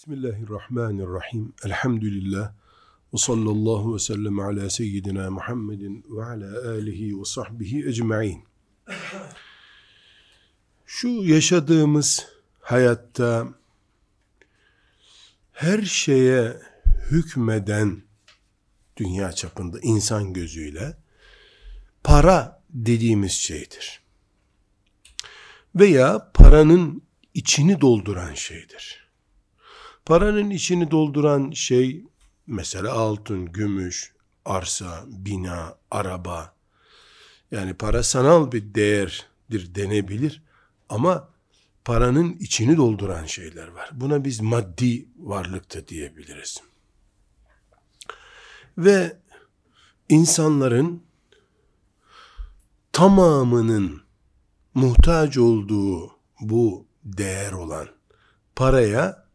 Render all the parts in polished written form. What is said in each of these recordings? Bismillahirrahmanirrahim. Elhamdülillah. Ve sallallahu ve sellem ala seyyidina Muhammedin ve ala alihi ve sahbihi ecma'in. Şu yaşadığımız hayatta her şeye hükmeden dünya çapında insan gözüyle para dediğimiz şeydir. Veya paranın içini dolduran şeydir. Paranın içini dolduran şey, mesela altın, gümüş, arsa, bina, araba. Yani para sanal bir değerdir denebilir ama paranın içini dolduran şeyler var. Buna biz maddi varlık da diyebiliriz. Ve insanların tamamının muhtaç olduğu bu değer olan paraya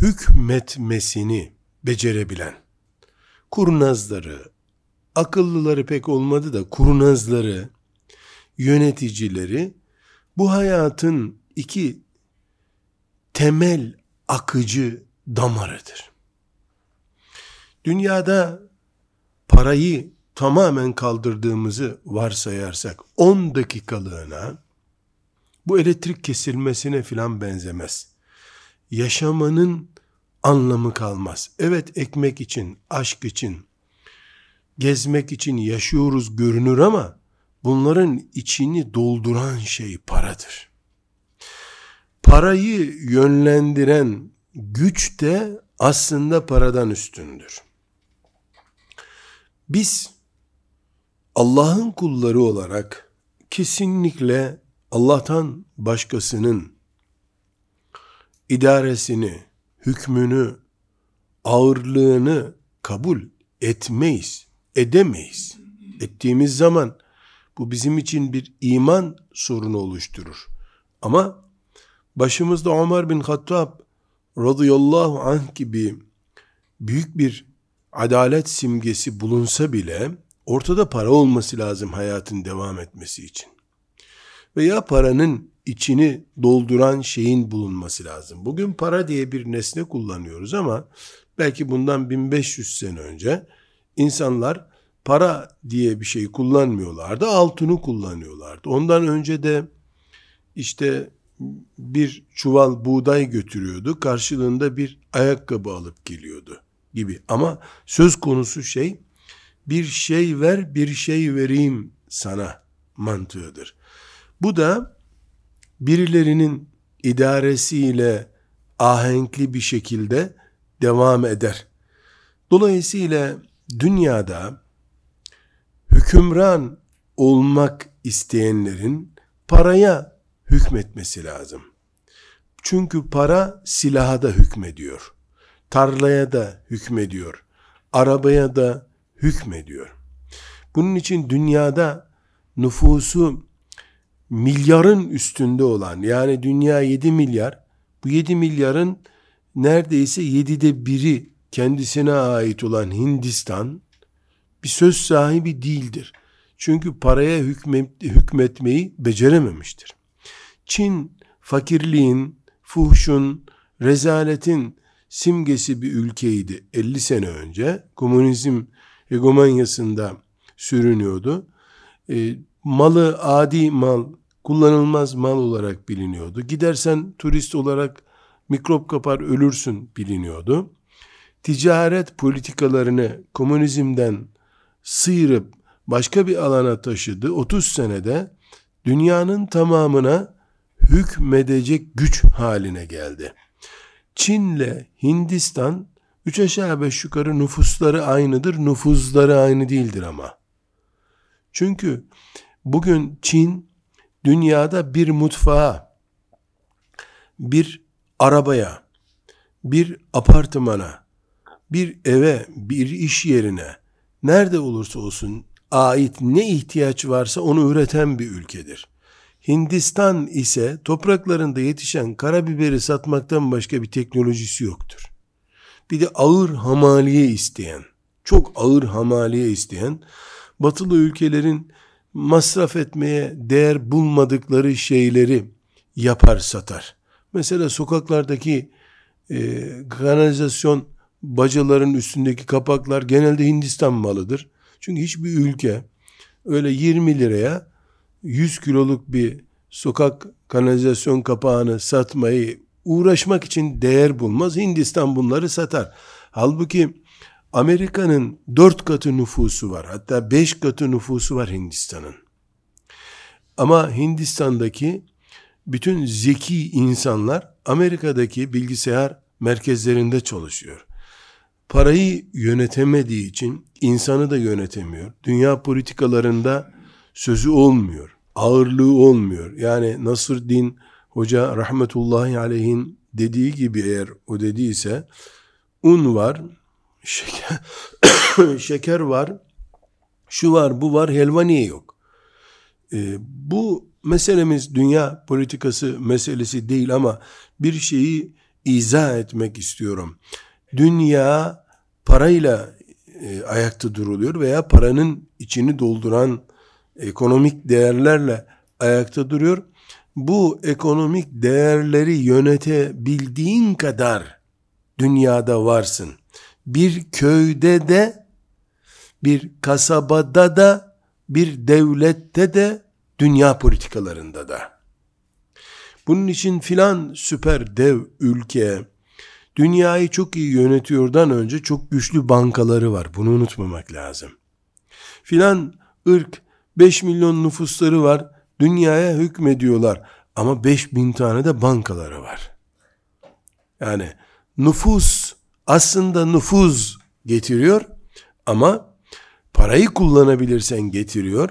hükmetmesini becerebilen, kurnazları, akıllıları pek olmadı da kurnazları, yöneticileri, bu hayatın iki temel akıcı damarıdır. Dünyada parayı tamamen kaldırdığımızı varsayarsak 10 dakikalığına, bu elektrik kesilmesine filan benzemez. Yaşamanın anlamı kalmaz. Evet, ekmek için, aşk için, gezmek için yaşıyoruz görünür ama bunların içini dolduran şey paradır. Parayı yönlendiren güç de aslında paradan üstündür. Biz Allah'ın kulları olarak kesinlikle Allah'tan başkasının idaresini, hükmünü, ağırlığını kabul etmeyiz, edemeyiz. Ettiğimiz zaman bu bizim için bir iman sorunu oluşturur. Ama başımızda Ömer bin Hattab radıyallahu anh gibi büyük bir adalet simgesi bulunsa bile ortada para olması lazım hayatın devam etmesi için. Veya paranın içini dolduran şeyin bulunması lazım. Bugün para diye bir nesne kullanıyoruz ama belki bundan 1500 sene önce insanlar para diye bir şey kullanmıyorlardı. Altını kullanıyorlardı. Ondan önce de işte bir çuval buğday götürüyordu. Karşılığında bir ayakkabı alıp geliyordu gibi. Ama söz konusu şey, bir şey ver, bir şey vereyim sana mantığıdır. Bu da birilerinin idaresiyle ahenkli bir şekilde devam eder. Dolayısıyla dünyada hükümran olmak isteyenlerin paraya hükmetmesi lazım. Çünkü para silaha da hükmediyor. Tarlaya da hükmediyor. Arabaya da hükmediyor. Bunun için dünyada nüfusu milyarın üstünde olan, yani dünya 7 milyar, bu 7 milyarın neredeyse 7'de biri kendisine ait olan Hindistan bir söz sahibi değildir. Çünkü paraya hükmetmeyi becerememiştir. Çin fakirliğin, fuhşun, rezaletin simgesi bir ülkeydi 50 sene önce. Komünizm hegemonyasında sürünüyordu. Malı adi mal, kullanılmaz mal olarak biliniyordu. Gidersen turist olarak mikrop kapar ölürsün biliniyordu. Ticaret politikalarını komünizmden sıyırıp başka bir alana taşıdı. 30 senede dünyanın tamamına hükmedecek güç haline geldi. Çin'le Hindistan 3 aşağı 5 yukarı nüfusları aynıdır. Nüfuzları aynı değildir ama. Çünkü bugün Çin dünyada bir mutfağa, bir arabaya, bir apartmana, bir eve, bir iş yerine, nerede olursa olsun ait ne ihtiyaç varsa onu üreten bir ülkedir. Hindistan ise topraklarında yetişen karabiberi satmaktan başka bir teknolojisi yoktur. Bir de ağır hamaliye isteyen, çok ağır hamaliye isteyen, batılı ülkelerin masraf etmeye değer bulmadıkları şeyleri yapar satar. Mesela sokaklardaki kanalizasyon bacaların üstündeki kapaklar genelde Hindistan malıdır. Çünkü hiçbir ülke öyle 20 liraya 100 kiloluk bir sokak kanalizasyon kapağını satmayı uğraşmak için değer bulmaz. Hindistan bunları satar. Halbuki Amerika'nın 4 katı nüfusu var. Hatta 5 katı nüfusu var Hindistan'ın. Ama Hindistan'daki bütün zeki insanlar Amerika'daki bilgisayar merkezlerinde çalışıyor. Parayı yönetemediği için insanı da yönetemiyor. Dünya politikalarında sözü olmuyor. Ağırlığı olmuyor. Yani Nasreddin Hoca rahmetullahi aleyhin dediği gibi, eğer o dediyse, un var, şeker var, şu var, bu var, helva niye yok? Bu meselemiz dünya politikası meselesi değil, ama bir şeyi izah etmek istiyorum. Dünya parayla ayakta duruluyor veya paranın içini dolduran ekonomik değerlerle ayakta duruyor. Bu ekonomik değerleri yönetebildiğin kadar dünyada varsın. Bir köyde de, bir kasabada da, bir devlette de, dünya politikalarında da. Bunun için filan süper dev ülke dünyayı çok iyi yönetiyordan önce çok güçlü bankaları var. Bunu unutmamak lazım. Filan ırk 5 milyon nüfusları var. Dünyaya hükmediyorlar. Ama 5000 tane de bankaları var. Yani nüfus aslında nüfuz getiriyor. Ama parayı kullanabilirsen getiriyor.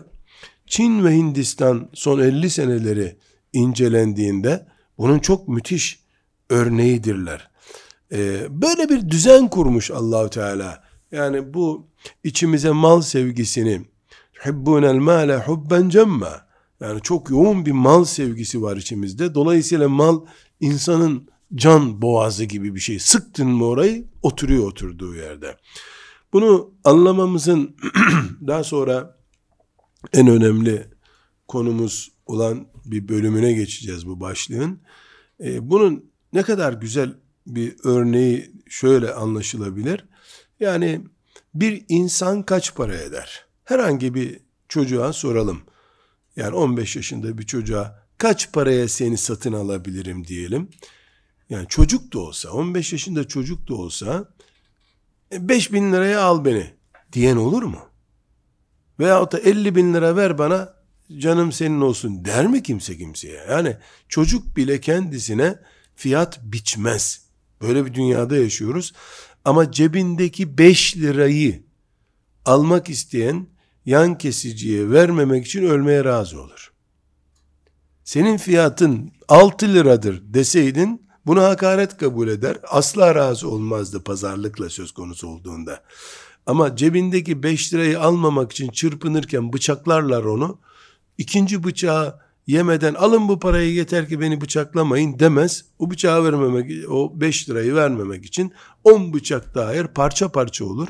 Çin ve Hindistan son 50 seneleri incelendiğinde bunun çok müthiş örneğidirler. Böyle bir düzen kurmuş Allah-u Teala. Yani bu içimize mal sevgisini, hibbunel mâle hubben cemma, yani çok yoğun bir mal sevgisi var içimizde. Dolayısıyla mal insanın can boğazı gibi bir şey. Sıktın mı orayı, oturuyor oturduğu yerde. Bunu anlamamızın daha sonra en önemli konumuz olan bir bölümüne geçeceğiz bu başlığın. Bunun ne kadar güzel bir örneği şöyle anlaşılabilir. Yani bir insan kaç para eder? Herhangi bir çocuğa soralım. Yani 15 yaşında bir çocuğa kaç paraya seni satın alabilirim diyelim. Yani çocuk da olsa, 15 yaşında çocuk da olsa 5000 liraya al beni diyen olur mu? Veyahut da 50.000 lira ver bana, canım senin olsun der mi kimse kimseye? Yani çocuk bile kendisine fiyat biçmez. Böyle bir dünyada yaşıyoruz. Ama cebindeki 5 lirayı almak isteyen yan kesiciye vermemek için ölmeye razı olur. Senin fiyatın 6 liradır deseydin buna hakaret kabul eder. Asla razı olmazdı pazarlıkla söz konusu olduğunda. Ama cebindeki 5 lirayı almamak için çırpınırken bıçaklarlar onu. İkinci bıçağı yemeden alın bu parayı yeter ki beni bıçaklamayın demez. O bıçağı vermemek, o 5 lirayı vermemek için 10 bıçak daha yer, parça parça olur.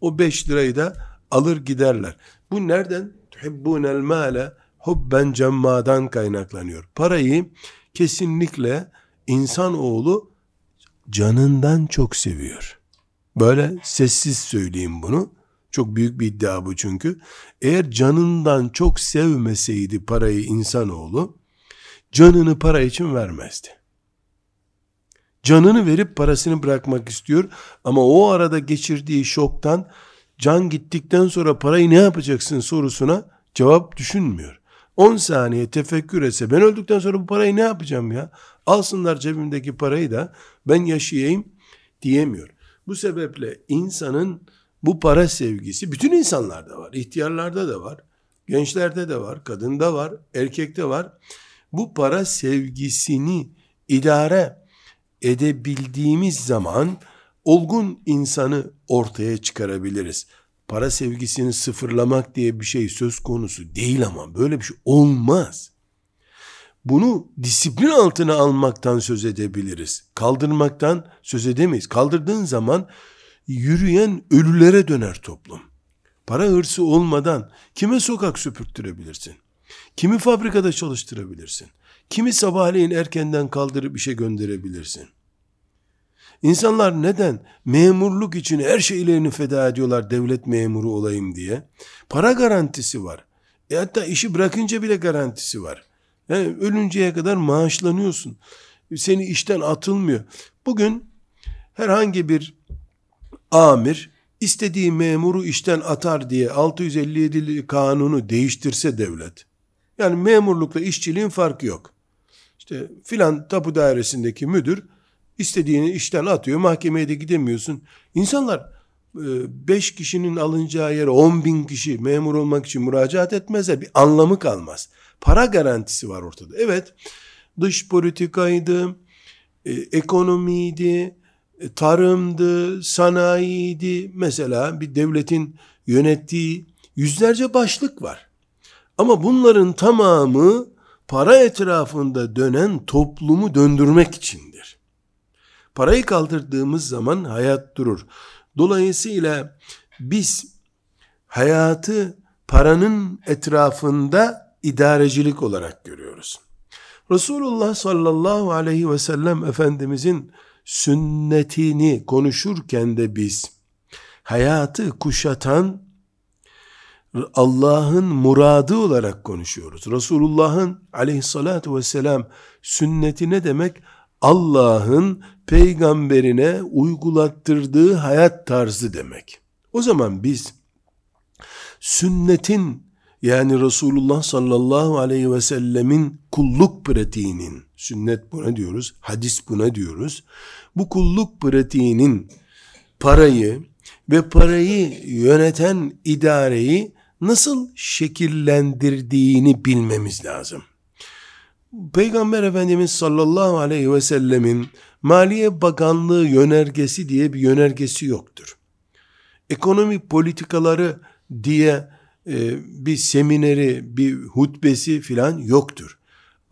O 5 lirayı da alır giderler. Bu nereden? Tuhibbunel mâle hubben cemmâdan kaynaklanıyor. Parayı kesinlikle insanoğlu canından çok seviyor. Böyle sessiz söyleyeyim bunu. Çok büyük bir iddia bu çünkü. Eğer canından çok sevmeseydi parayı insanoğlu, canını para için vermezdi. Canını verip parasını bırakmak istiyor. Ama o arada geçirdiği şoktan, can gittikten sonra parayı ne yapacaksın sorusuna cevap düşünmüyor. 10 saniye tefekkür etse, ben öldükten sonra bu parayı ne yapacağım ya? Alsınlar cebimdeki parayı da ben yaşayayım diyemiyor. Bu sebeple insanın bu para sevgisi bütün insanlarda var. İhtiyarlarda da var. Gençlerde de var. Kadında var. Erkekte var. Bu para sevgisini idare edebildiğimiz zaman olgun insanı ortaya çıkarabiliriz. Para sevgisini sıfırlamak diye bir şey söz konusu değil, ama böyle bir şey olmaz. Bunu disiplin altına almaktan söz edebiliriz. Kaldırmaktan söz edemeyiz. Kaldırdığın zaman yürüyen ölülere döner toplum. Para hırsı olmadan kime sokak süpürttürebilirsin? Kimi fabrikada çalıştırabilirsin? Kimi sabahleyin erkenden kaldırıp işe gönderebilirsin? İnsanlar neden memurluk için her şeylerini feda ediyorlar devlet memuru olayım diye? Para garantisi var. Hatta işi bırakınca bile garantisi var. Yani ölünceye kadar maaşlanıyorsun. Seni işten atılmıyor. Bugün herhangi bir amir istediği memuru işten atar diye 657 kanunu değiştirse devlet. Yani memurlukla işçiliğin farkı yok. İşte filan tapu dairesindeki müdür istediğini işten atıyor. Mahkemeye de gidemiyorsun. İnsanlar 5 kişinin alınacağı yere 10.000 kişi memur olmak için müracaat etmezler. Bir anlamı kalmaz. Para garantisi var ortada. Evet, dış politikaydı, ekonomiydi, tarımdı, sanayiydi. Mesela bir devletin yönettiği yüzlerce başlık var. Ama bunların tamamı para etrafında dönen toplumu döndürmek içindir. Parayı kaldırdığımız zaman hayat durur. Dolayısıyla biz hayatı paranın etrafında idarecilik olarak görüyoruz. Resulullah sallallahu aleyhi ve sellem Efendimizin sünnetini konuşurken de biz hayatı kuşatan Allah'ın muradı olarak konuşuyoruz. Resulullah'ın aleyhissalatu vesselam sünneti ne demek? Allah'ın peygamberine uygulattırdığı hayat tarzı demek. O zaman biz sünnetin, yani Resulullah sallallahu aleyhi ve sellemin kulluk pratiğinin, sünnet buna diyoruz, hadis buna diyoruz, bu kulluk pratiğinin parayı ve parayı yöneten idareyi nasıl şekillendirdiğini bilmemiz lazım. Peygamber Efendimiz sallallahu aleyhi ve sellemin Maliye Bakanlığı yönergesi diye bir yönergesi yoktur. Ekonomik politikaları diye bir semineri, bir hutbesi filan yoktur.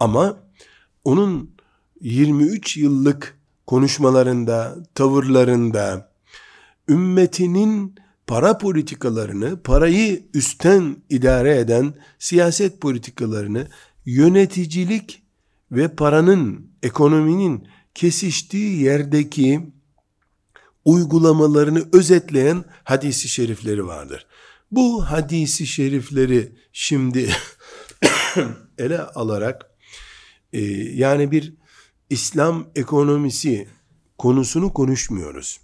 Ama onun 23 yıllık konuşmalarında, tavırlarında ümmetinin para politikalarını, parayı üstten idare eden siyaset politikalarını, yöneticilik ve paranın, ekonominin kesiştiği yerdeki uygulamalarını özetleyen hadisi şerifleri vardır. Bu hadisi şerifleri şimdi ele alarak yani bir İslam ekonomisi konusunu konuşmuyoruz.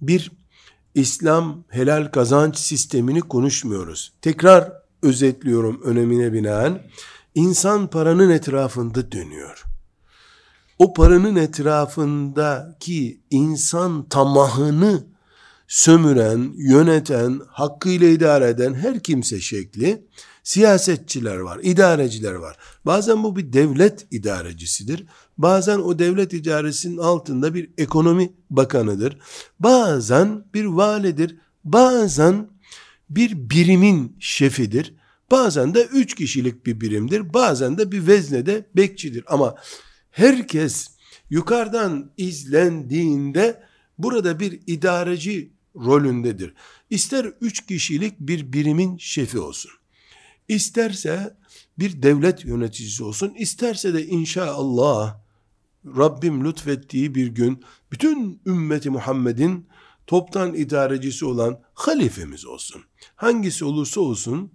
Bir İslam helal kazanç sistemini konuşmuyoruz. Tekrar özetliyorum önemine binaen. İnsan paranın etrafında dönüyor. O paranın etrafındaki insan tamahını sömüren, yöneten, hakkıyla idare eden her kimse şekli siyasetçiler var, idareciler var. Bazen bu bir devlet idarecisidir. Bazen o devlet idaresinin altında bir ekonomi bakanıdır. Bazen bir validir. Bazen bir birimin şefidir. Bazen de 3 kişilik bir birimdir. Bazen de bir veznede bekçidir. Ama herkes yukarıdan izlendiğinde burada bir idareci rolündedir. İster 3 kişilik bir birimin şefi olsun, İsterse bir devlet yöneticisi olsun, İsterse de inşallah Rabbim lütfettiği bir gün bütün ümmeti Muhammed'in toptan idarecisi olan halifemiz olsun. Hangisi olursa olsun,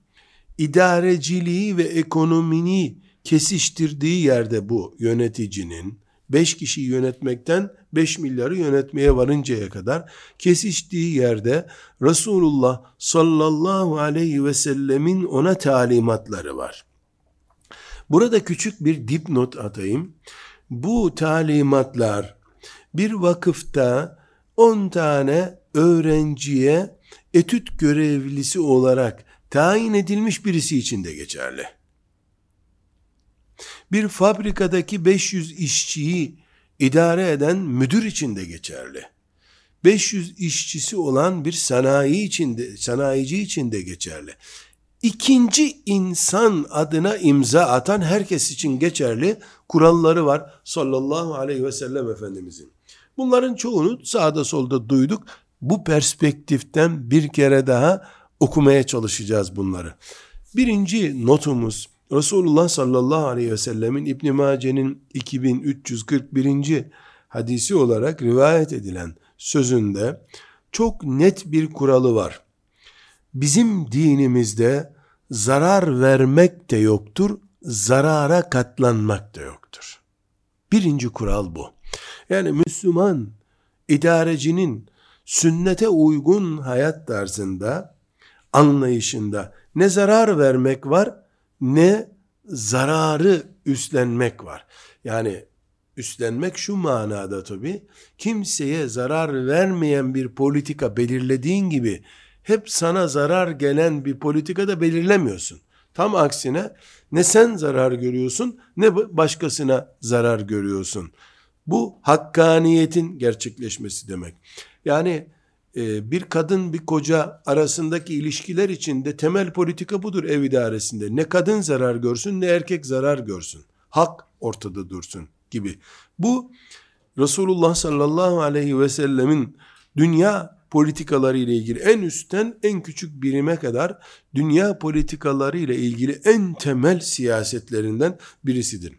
idareciliği ve ekonomiyi kesiştirdiği yerde bu yöneticinin 5 kişiyi yönetmekten 5 milyarı yönetmeye varıncaya kadar kesiştiği yerde Resulullah sallallahu aleyhi ve sellemin ona talimatları var. Burada küçük bir dipnot atayım. Bu talimatlar bir vakıfta 10 tane öğrenciye etüt görevlisi olarak tayin edilmiş birisi için de geçerli. Bir fabrikadaki 500 işçiyi idare eden müdür için de geçerli. 500 işçisi olan bir sanayici için de geçerli. İkinci insan adına imza atan herkes için geçerli kuralları var sallallahu aleyhi ve sellem Efendimizin. Bunların çoğunu sağda solda duyduk. Bu perspektiften bir kere daha okumaya çalışacağız bunları. Birinci notumuz, Resulullah sallallahu aleyhi ve sellemin İbn-i Mace'nin 2341. hadisi olarak rivayet edilen sözünde çok net bir kuralı var. Bizim dinimizde zarar vermek de yoktur, zarara katlanmak da yoktur. Birinci kural bu. Yani Müslüman idarecinin sünnete uygun hayat tarzında, anlayışında ne zarar vermek var, ne zararı üstlenmek var. Yani üstlenmek şu manada tabii, kimseye zarar vermeyen bir politika belirlediğin gibi, hep sana zarar gelen bir politika da belirlemiyorsun. Tam aksine ne sen zarar görüyorsun, ne başkasına zarar görüyorsun. Bu hakkaniyetin gerçekleşmesi demek. Yani bir kadın bir koca arasındaki ilişkiler içinde temel politika budur ev idaresinde. Ne kadın zarar görsün, ne erkek zarar görsün. Hak ortada dursun gibi. Bu Resulullah sallallahu aleyhi ve sellemin dünya politikaları ile ilgili en üstten en küçük birime kadar dünya politikaları ile ilgili en temel siyasetlerinden birisidir.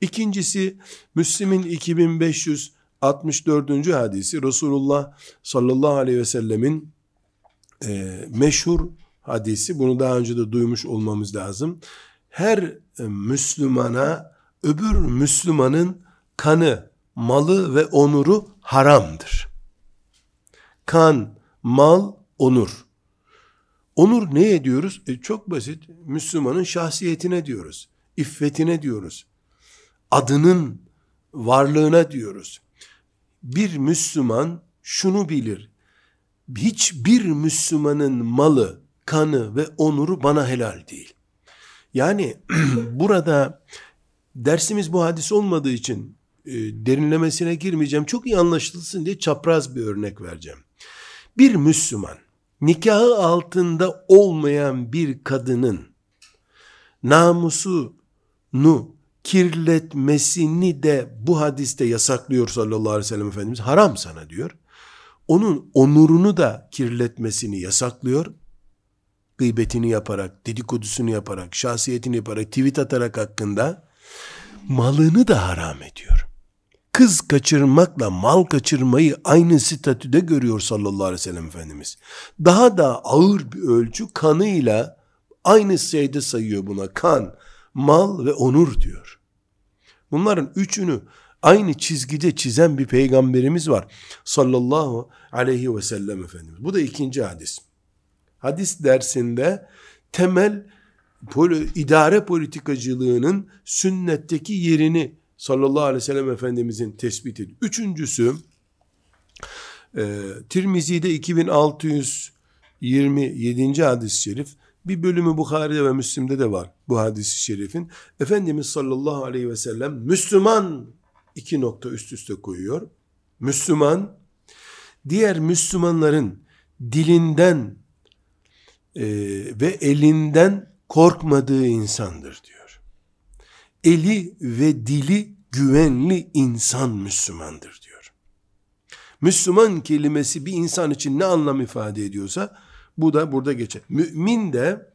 İkincisi Müslim'in 2564. hadisi, Resulullah sallallahu aleyhi ve sellemin meşhur hadisi. Bunu daha önce de duymuş olmamız lazım. Her Müslümana öbür Müslümanın kanı, malı ve onuru haramdır. Kan, mal, onur. Onur neye diyoruz? Çok basit. Müslümanın şahsiyetine diyoruz. İffetine diyoruz. Adının varlığına diyoruz. Bir Müslüman şunu bilir. Hiçbir Müslümanın malı, kanı ve onuru bana helal değil. Yani burada dersimiz bu hadis olmadığı için derinlemesine girmeyeceğim. Çok iyi anlaşılsın diye çapraz bir örnek vereceğim. Bir Müslüman nikahı altında olmayan bir kadının namusunu kirletmesini de bu hadiste yasaklıyor sallallahu aleyhi ve sellem Efendimiz. Haram sana diyor. Onun onurunu da kirletmesini yasaklıyor. Gıybetini yaparak, dedikodusunu yaparak, şahsiyetini yaparak, tweet atarak hakkında. Malını da haram ediyor. Kız kaçırmakla mal kaçırmayı aynı statüde görüyor sallallahu aleyhi ve sellem Efendimiz. Daha da ağır bir ölçü kanıyla aynı şeyde sayıyor buna. Kan, mal ve onur diyor. Bunların üçünü aynı çizgide çizen bir peygamberimiz var sallallahu aleyhi ve sellem Efendimiz. Bu da ikinci hadis. Hadis dersinde temel idare politikacılığının sünnetteki yerini sallallahu aleyhi ve sellem Efendimizin tespit ediyor. Üçüncüsü Tirmizi'de 2627. hadis-i şerif, bir bölümü Buhari'de ve Müslim'de de var bu hadis-i şerifin. Efendimiz sallallahu aleyhi ve sellem Müslüman, iki nokta üst üste koyuyor. Müslüman, diğer Müslümanların dilinden ve elinden korkmadığı insandır diyor. Eli ve dili güvenli insan Müslümandır diyor. Müslüman kelimesi bir insan için ne anlam ifade ediyorsa bu da burada geçer. Mümin de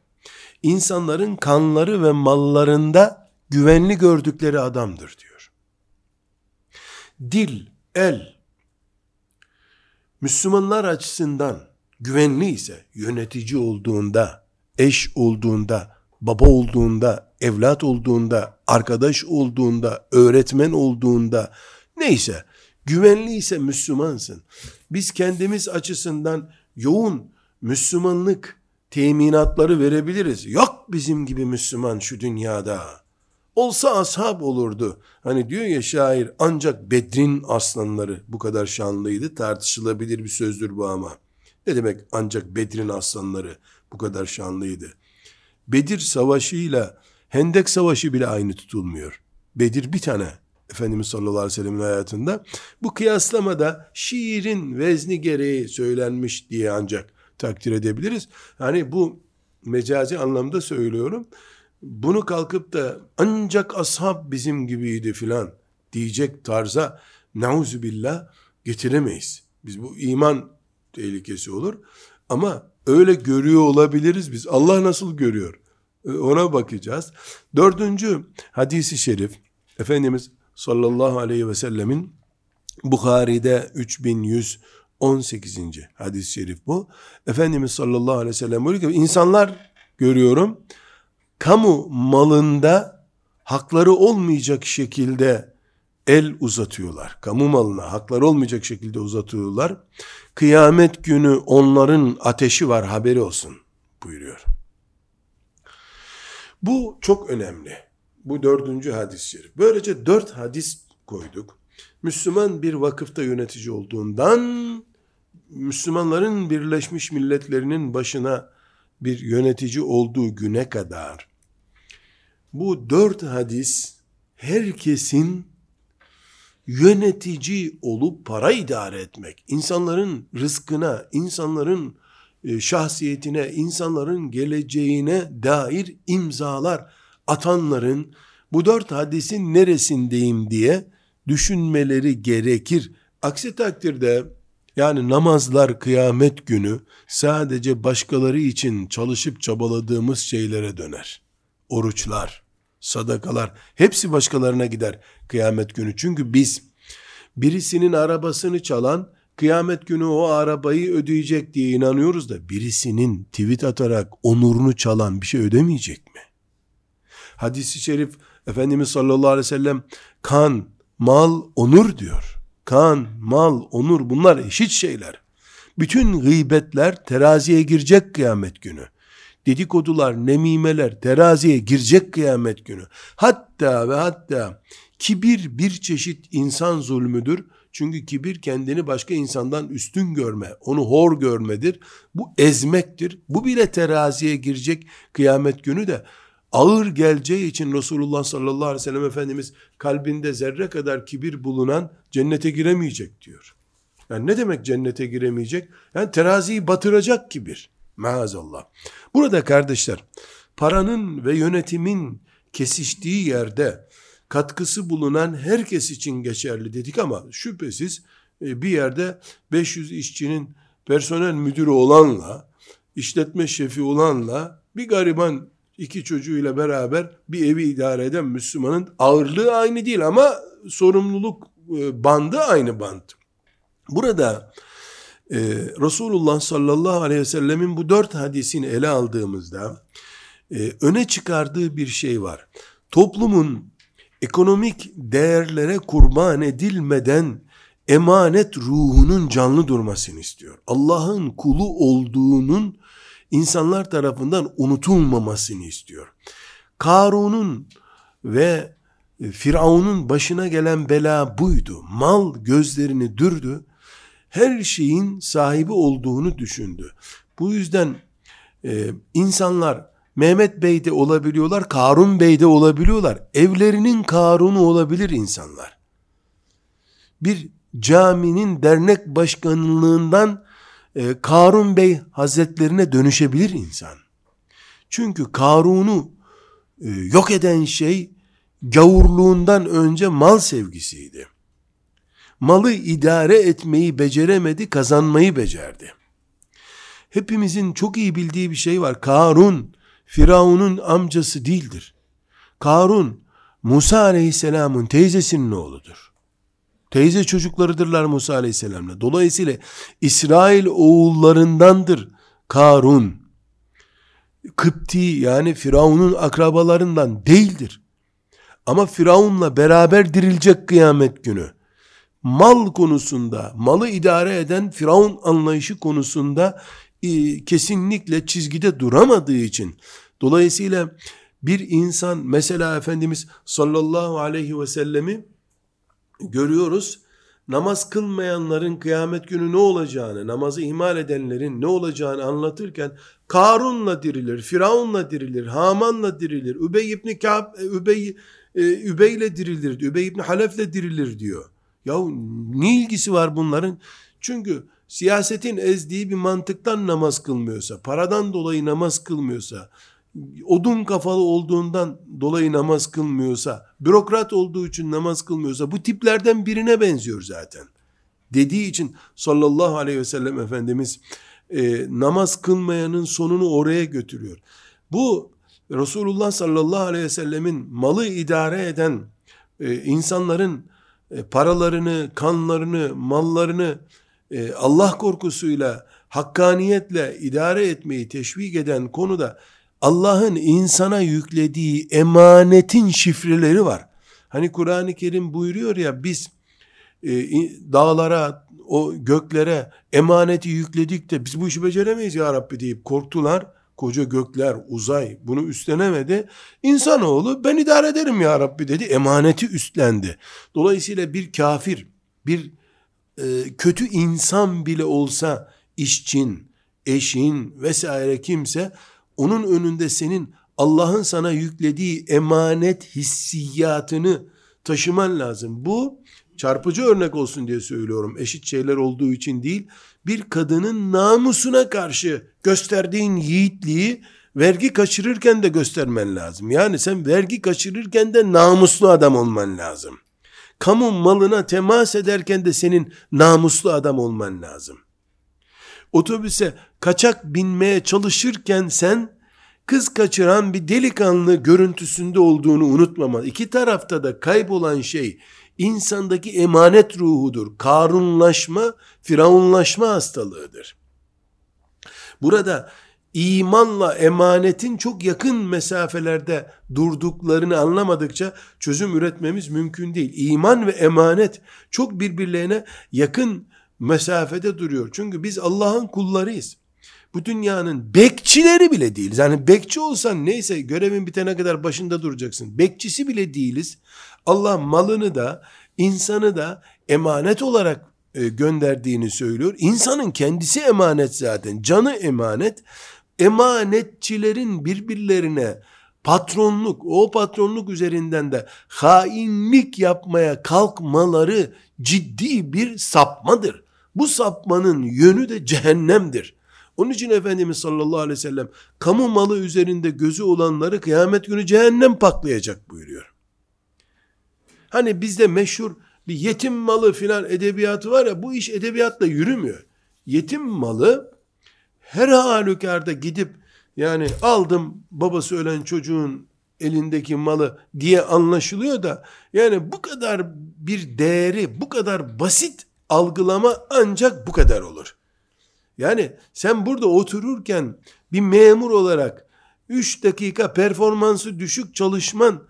insanların kanları ve mallarında güvenli gördükleri adamdır diyor. Dil, el Müslümanlar açısından güvenli ise, yönetici olduğunda, eş olduğunda, baba olduğunda, evlat olduğunda, arkadaş olduğunda, öğretmen olduğunda, neyse güvenli ise Müslümansın. Biz kendimiz açısından yoğun Müslümanlık teminatları verebiliriz. Yok bizim gibi Müslüman şu dünyada. Olsa ashab olurdu. Hani diyor ya şair, ancak Bedrin aslanları bu kadar şanlıydı. Tartışılabilir bir sözdür bu ama. Ne demek ancak Bedrin aslanları bu kadar şanlıydı? Bedir savaşıyla Hendek savaşı bile aynı tutulmuyor. Bedir bir tane Efendimiz sallallahu aleyhi ve sellem'in hayatında. Bu kıyaslamada şiirin vezni gereği söylenmiş diye ancak takdir edebiliriz. Yani bu mecazi anlamda söylüyorum. Bunu kalkıp da ancak ashab bizim gibiydi filan diyecek tarza nauzubillah getiremeyiz. Biz bu iman tehlikesi olur. Ama öyle görüyor olabiliriz biz. Allah nasıl görüyor? Ona bakacağız. Dördüncü hadisi şerif, Efendimiz sallallahu aleyhi ve sellemin Buhari'de 3118. hadis-i şerif bu. Efendimiz sallallahu aleyhi ve sellem buyuruyor ki, insanlar görüyorum, kamu malında hakları olmayacak şekilde el uzatıyorlar. Kamu malına hakları olmayacak şekilde uzatıyorlar. Kıyamet günü onların ateşi var, haberi olsun buyuruyor. Bu çok önemli. Bu 4. hadis-i şerif. Böylece 4 hadis koyduk. Müslüman bir vakıfta yönetici olduğundan, Müslümanların Birleşmiş Milletler'inin başına bir yönetici olduğu güne kadar, bu 4 hadis herkesin yönetici olup para idare etmek, insanların rızkına, insanların şahsiyetine, insanların geleceğine dair imzalar atanların, bu 4 hadisin neresindeyim diye düşünmeleri gerekir. Aksi takdirde, yani namazlar kıyamet günü sadece başkaları için çalışıp çabaladığımız şeylere döner. Oruçlar, sadakalar, hepsi başkalarına gider kıyamet günü. Çünkü biz, birisinin arabasını çalan, kıyamet günü o arabayı ödeyecek diye inanıyoruz da, birisinin tweet atarak onurunu çalan bir şey ödemeyecek mi? Hadis-i şerif, Efendimiz sallallahu aleyhi ve sellem, kan, mal, onur diyor. Kan, mal, onur, bunlar eşit şeyler. Bütün gıybetler teraziye girecek kıyamet günü. Dedikodular, nemimeler teraziye girecek kıyamet günü. Hatta ve hatta kibir bir çeşit insan zulmüdür. Çünkü kibir kendini başka insandan üstün görme, onu hor görmedir. Bu ezmektir. Bu bile teraziye girecek kıyamet günü de. Ağır geleceği için Resulullah sallallahu aleyhi ve sellem Efendimiz, kalbinde zerre kadar kibir bulunan cennete giremeyecek diyor. Yani ne demek cennete giremeyecek? Yani teraziyi batıracak kibir. Maazallah. Burada kardeşler, paranın ve yönetimin kesiştiği yerde katkısı bulunan herkes için geçerli dedik ama şüphesiz bir yerde 500 işçinin personel müdürü olanla, işletme şefi olanla, bir gariban 2 çocuğuyla beraber bir evi idare eden Müslümanın ağırlığı aynı değil ama sorumluluk bandı aynı band. Burada Resulullah sallallahu aleyhi ve sellemin bu 4 hadisini ele aldığımızda öne çıkardığı bir şey var. Toplumun ekonomik değerlere kurban edilmeden emanet ruhunun canlı durmasını istiyor. Allah'ın kulu olduğunun insanlar tarafından unutulmamasını istiyor. Karun'un ve Firavun'un başına gelen bela buydu. Mal gözlerini dürdü. Her şeyin sahibi olduğunu düşündü. Bu yüzden insanlar Mehmet Bey de olabiliyorlar, Karun Bey de olabiliyorlar. Evlerinin Karun'u olabilir insanlar. Bir caminin dernek başkanlığından Karun Bey Hazretlerine dönüşebilir insan. Çünkü Karun'u yok eden şey gavurluğundan önce mal sevgisiydi. Malı idare etmeyi beceremedi, kazanmayı becerdi. Hepimizin çok iyi bildiği bir şey var. Karun, Firavun'un amcası değildir. Karun, Musa Aleyhisselam'ın teyzesinin oğludur. Teyze çocuklarıdırlar Musa Aleyhisselam'la. Dolayısıyla İsrail oğullarındandır Karun. Kıpti, yani Firavun'un akrabalarından değildir. Ama Firavun'la beraber dirilecek kıyamet günü. Mal konusunda, malı idare eden Firavun anlayışı konusunda kesinlikle çizgide duramadığı için. Dolayısıyla bir insan, mesela Efendimiz sallallahu aleyhi ve sellemi görüyoruz, namaz kılmayanların kıyamet günü ne olacağını, namazı ihmal edenlerin ne olacağını anlatırken, Karun'la dirilir, Firavun'la dirilir, Haman'la dirilir, Übey İbni Ka'b, Übey'le dirilir, Übey İbni Halef'le dirilir diyor. Yahu ne ilgisi var bunların? Çünkü siyasetin ezdiği bir mantıktan namaz kılmıyorsa, paradan dolayı namaz kılmıyorsa, odun kafalı olduğundan dolayı namaz kılmıyorsa, bürokrat olduğu için namaz kılmıyorsa, bu tiplerden birine benziyor zaten dediği için sallallahu aleyhi ve sellem Efendimiz namaz kılmayanın sonunu oraya götürüyor. Bu Resulullah sallallahu aleyhi ve sellemin malı idare eden insanların paralarını, kanlarını, mallarını Allah korkusuyla, hakkaniyetle idare etmeyi teşvik eden konuda Allah'ın insana yüklediği emanetin şifreleri var. Hani Kur'an-ı Kerim buyuruyor ya, biz dağlara, o göklere emaneti yükledik de biz bu işi beceremeyiz ya Rabbi deyip korktular. Koca gökler, uzay bunu üstlenemedi. İnsanoğlu ben idare ederim ya Rabbi dedi, emaneti üstlendi. Dolayısıyla bir kafir, bir kötü insan bile olsa, işçin, eşin vesaire kimse, onun önünde senin Allah'ın sana yüklediği emanet hissiyatını taşıman lazım. Bu çarpıcı örnek olsun diye söylüyorum, eşit şeyler olduğu için değil. Bir kadının namusuna karşı gösterdiğin yiğitliği vergi kaçırırken de göstermen lazım. Yani sen vergi kaçırırken de namuslu adam olman lazım. Kamu malına temas ederken de senin namuslu adam olman lazım. Otobüse kaçak binmeye çalışırken sen kız kaçıran bir delikanlı görüntüsünde olduğunu unutmamalı. İki tarafta da kaybolan şey insandaki emanet ruhudur. Karunlaşma, firavunlaşma hastalığıdır. Burada imanla emanetin çok yakın mesafelerde durduklarını anlamadıkça çözüm üretmemiz mümkün değil. İman ve emanet çok birbirlerine yakın mesafede duruyor. Çünkü biz Allah'ın kullarıyız. Bu dünyanın bekçileri bile değiliz. Yani bekçi olsan neyse, görevin bitene kadar başında duracaksın. Bekçisi bile değiliz. Allah malını da insanı da emanet olarak gönderdiğini söylüyor. İnsanın kendisi emanet zaten. Canı emanet. Emanetçilerin birbirlerine patronluk, o patronluk üzerinden de hainlik yapmaya kalkmaları ciddi bir sapmadır. Bu sapmanın yönü de cehennemdir. Onun için Efendimiz sallallahu aleyhi ve sellem, kamu malı üzerinde gözü olanları kıyamet günü cehennem patlayacak buyuruyor. Hani bizde meşhur bir yetim malı filan edebiyatı var ya, bu iş edebiyatla yürümüyor. Yetim malı her halükarda gidip, yani aldım babası ölen çocuğun elindeki malı diye anlaşılıyor da, yani bu kadar bir değeri, bu kadar basit algılama ancak bu kadar olur. Yani sen burada otururken bir memur olarak 3 dakika performansı düşük çalışman,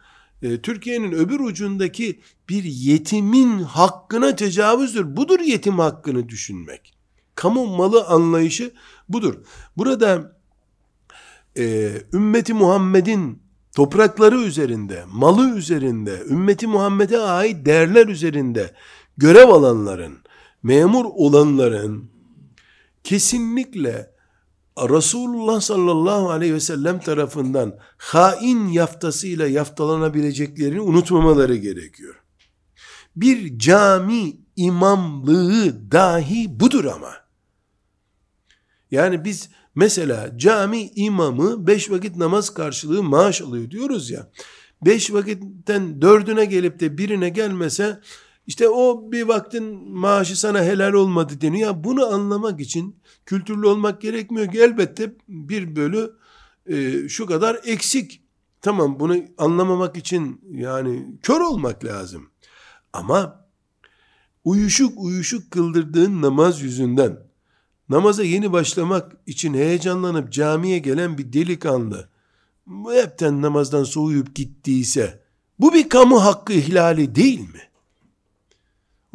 Türkiye'nin öbür ucundaki bir yetimin hakkına tecavüzdür. Budur yetim hakkını düşünmek. Kamu malı anlayışı budur. Burada ümmeti Muhammed'in toprakları üzerinde, malı üzerinde, ümmeti Muhammed'e ait değerler üzerinde görev alanların, memur olanların kesinlikle Resulullah sallallahu aleyhi ve sellem tarafından hain yaftasıyla yaftalanabileceklerini unutmamaları gerekiyor. Bir cami imamlığı dahi budur ama. Yani biz mesela cami imamı 5 vakit namaz karşılığı maaş alıyor diyoruz ya, 5 vakitten 4'üne gelip de 1'ine gelmese, İşte o bir vaktin maaşı sana helal olmadı deniyor. Ya bunu anlamak için kültürlü olmak gerekmiyor ki, elbette 1/3 şu kadar eksik. Tamam, bunu anlamamak için yani kör olmak lazım. Ama uyuşuk kıldırdığın namaz yüzünden, namaza yeni başlamak için heyecanlanıp camiye gelen bir delikanlı hepten namazdan soğuyup gittiyse, bu bir kamu hakkı ihlali değil mi?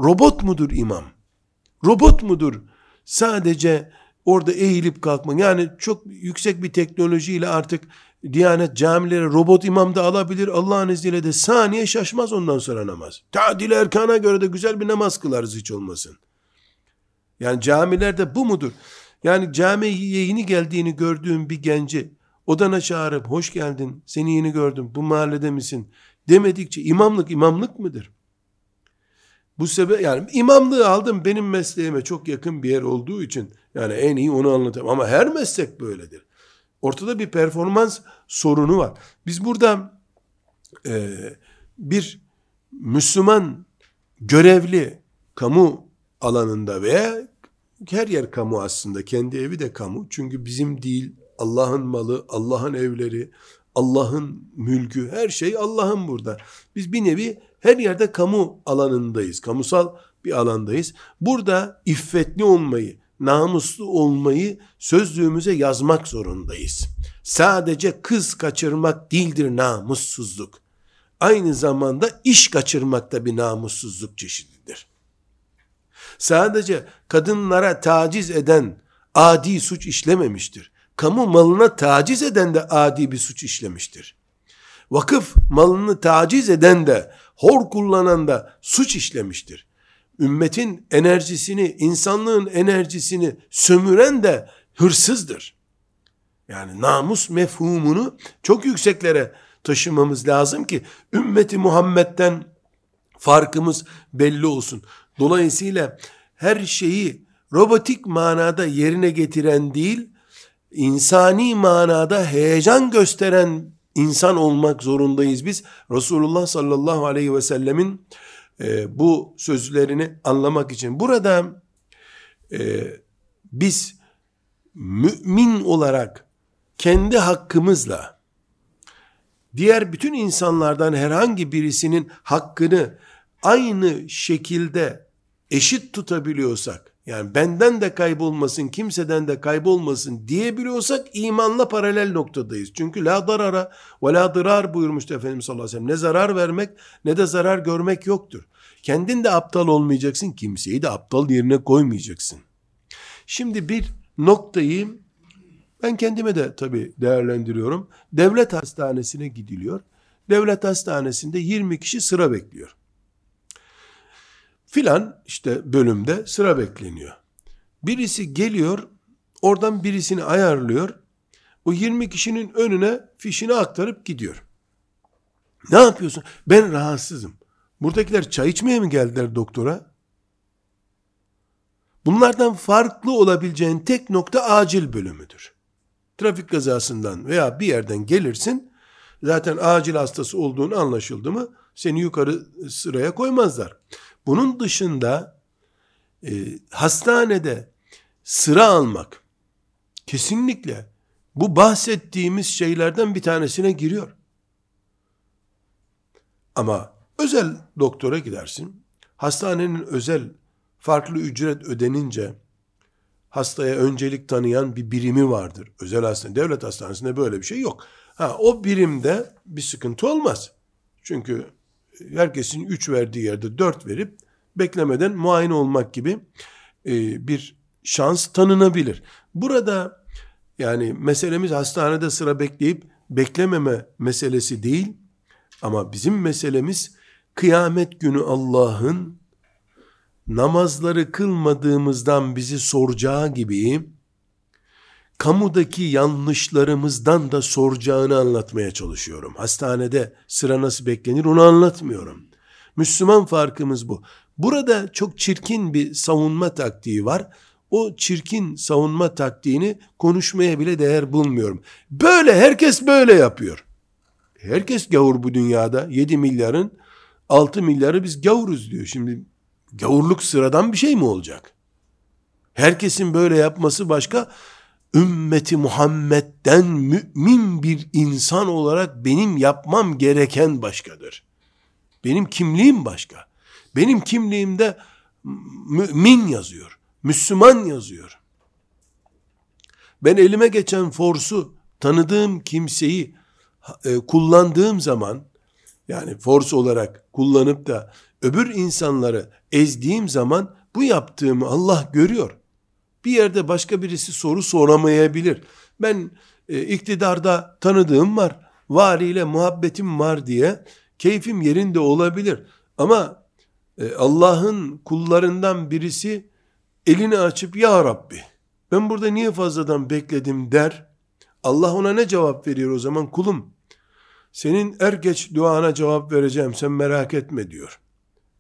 Robot mudur imam? Robot mudur? Sadece orada eğilip kalkmak. Yani çok yüksek bir teknolojiyle artık Diyanet camilere robot imam da alabilir. Allah'ın izniyle de saniye şaşmaz ondan sonra namaz. Tadil erkana göre de güzel bir namaz kılarız hiç olmasın. Yani camilerde bu mudur? Yani camiye yeni geldiğini gördüğün bir genci odana çağırıp hoş geldin, seni yeni gördüm, bu mahallede misin demedikçe imamlık mıdır? Bu sebep, yani imamlığı aldım benim mesleğime çok yakın bir yer olduğu için, yani en iyi onu anlatayım, ama her meslek böyledir. Ortada bir performans sorunu var. Biz burada bir Müslüman görevli, kamu alanında veya her yer kamu aslında, kendi evi de kamu, çünkü bizim değil, Allah'ın malı, Allah'ın evleri, Allah'ın mülkü, her şey Allah'ın burada. Biz bir nevi Her yerde kamu alanındayız. Kamusal bir alandayız. Burada iffetli olmayı, namuslu olmayı sözlüğümüze yazmak zorundayız. Sadece kız kaçırmak değildir namussuzluk. Aynı zamanda iş kaçırmak da bir namussuzluk çeşididir. Sadece kadınlara taciz eden adi suç işlememiştir. Kamu malına taciz eden de adi bir suç işlemiştir. Vakıf malını taciz eden de, hor kullanan da suç işlemiştir. Ümmetin enerjisini, insanlığın enerjisini sömüren de hırsızdır. Yani namus mefhumunu çok yükseklere taşımamız lazım ki ümmeti Muhammed'den farkımız belli olsun. Dolayısıyla her şeyi robotik manada yerine getiren değil, insani manada heyecan gösteren insan olmak zorundayız biz. Resulullah sallallahu aleyhi ve sellemin bu sözlerini anlamak için. Burada biz mümin olarak kendi hakkımızla diğer bütün insanlardan herhangi birisinin hakkını aynı şekilde eşit tutabiliyorsak, yani benden de kaybolmasın, kimseden de kaybolmasın diyebiliyorsak imanla paralel noktadayız. Çünkü la darara ve la dırar buyurmuştu Efendimiz sallallahu aleyhi ve sellem. Ne zarar vermek ne de zarar görmek yoktur. Kendin de aptal olmayacaksın, kimseyi de aptal yerine koymayacaksın. Şimdi bir noktayı ben kendime de tabii değerlendiriyorum. Devlet hastanesine gidiliyor. Devlet hastanesinde 20 kişi sıra bekliyor. Filan işte bölümde sıra bekleniyor. Birisi geliyor, oradan birisini ayarlıyor. O 20 kişinin önüne fişini aktarıp gidiyor. Ne yapıyorsun? Ben rahatsızım. Buradakiler çay içmeye mi geldiler doktora? Bunlardan farklı olabileceğin tek nokta acil bölümüdür. Trafik kazasından veya bir yerden gelirsin, zaten acil hastası olduğunu anlaşıldı mı seni yukarı sıraya koymazlar. Bunun dışında hastanede sıra almak kesinlikle bu bahsettiğimiz şeylerden bir tanesine giriyor. Ama özel doktora gidersin. Hastanenin özel farklı ücret ödenince hastaya öncelik tanıyan bir birimi vardır. Özel hastane, devlet hastanesinde böyle bir şey yok. O birimde bir sıkıntı olmaz. Çünkü herkesin 3 verdiği yerde 4 verip beklemeden muayene olmak gibi bir şans tanınabilir. Burada yani meselemiz hastanede sıra bekleyip beklememe meselesi değil, ama bizim meselemiz kıyamet günü Allah'ın namazları kılmadığımızdan bizi soracağı gibi kamudaki yanlışlarımızdan da soracağını anlatmaya çalışıyorum. Hastanede sıra nasıl beklenir onu anlatmıyorum. Müslüman farkımız bu. Burada çok çirkin bir savunma taktiği var. O çirkin savunma taktiğini konuşmaya bile değer bulmuyorum. Böyle, herkes böyle yapıyor. Herkes gavur bu dünyada. 7 milyarın 6 milyarı biz gavuruz diyor. Şimdi gavurluk sıradan bir şey mi olacak? Herkesin böyle yapması başka. Ümmeti Muhammed'den mümin bir insan olarak benim yapmam gereken başkadır. Benim kimliğim başka. Benim kimliğimde mümin yazıyor, Müslüman yazıyor. Ben elime geçen forsu, tanıdığım kimseyi kullandığım zaman, yani fors olarak kullanıp da öbür insanları ezdiğim zaman bu yaptığımı Allah görüyor. Bir yerde başka birisi soru soramayabilir. Ben iktidarda tanıdığım var, valiyle muhabbetim var diye keyfim yerinde olabilir. Ama Allah'ın kullarından birisi elini açıp "Ya Rabbi, ben burada niye fazladan bekledim?" der. Allah ona ne cevap veriyor o zaman? "Kulum, senin er geç duana cevap vereceğim, sen merak etme" diyor.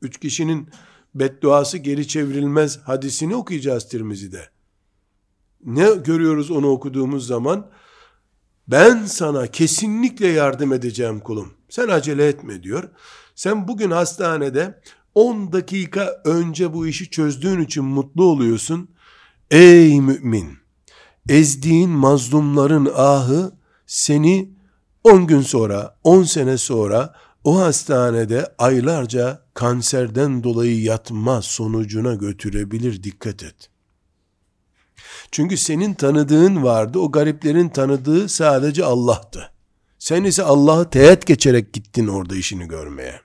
3 kişinin bedduası geri çevrilmez hadisini okuyacağız Tirmizi'de. Ne görüyoruz onu okuduğumuz zaman? Ben sana kesinlikle yardım edeceğim kulum, sen acele etme diyor. Sen bugün hastanede 10 dakika önce bu işi çözdüğün için mutlu oluyorsun. Ey mümin, ezdiğin mazlumların ahı seni 10 gün sonra, 10 sene sonra, o hastanede aylarca kanserden dolayı yatma sonucuna götürebilir, dikkat et. Çünkü senin tanıdığın vardı, o gariplerin tanıdığı sadece Allah'tı. Sen ise Allah'ı teğet geçerek gittin orada işini görmeye.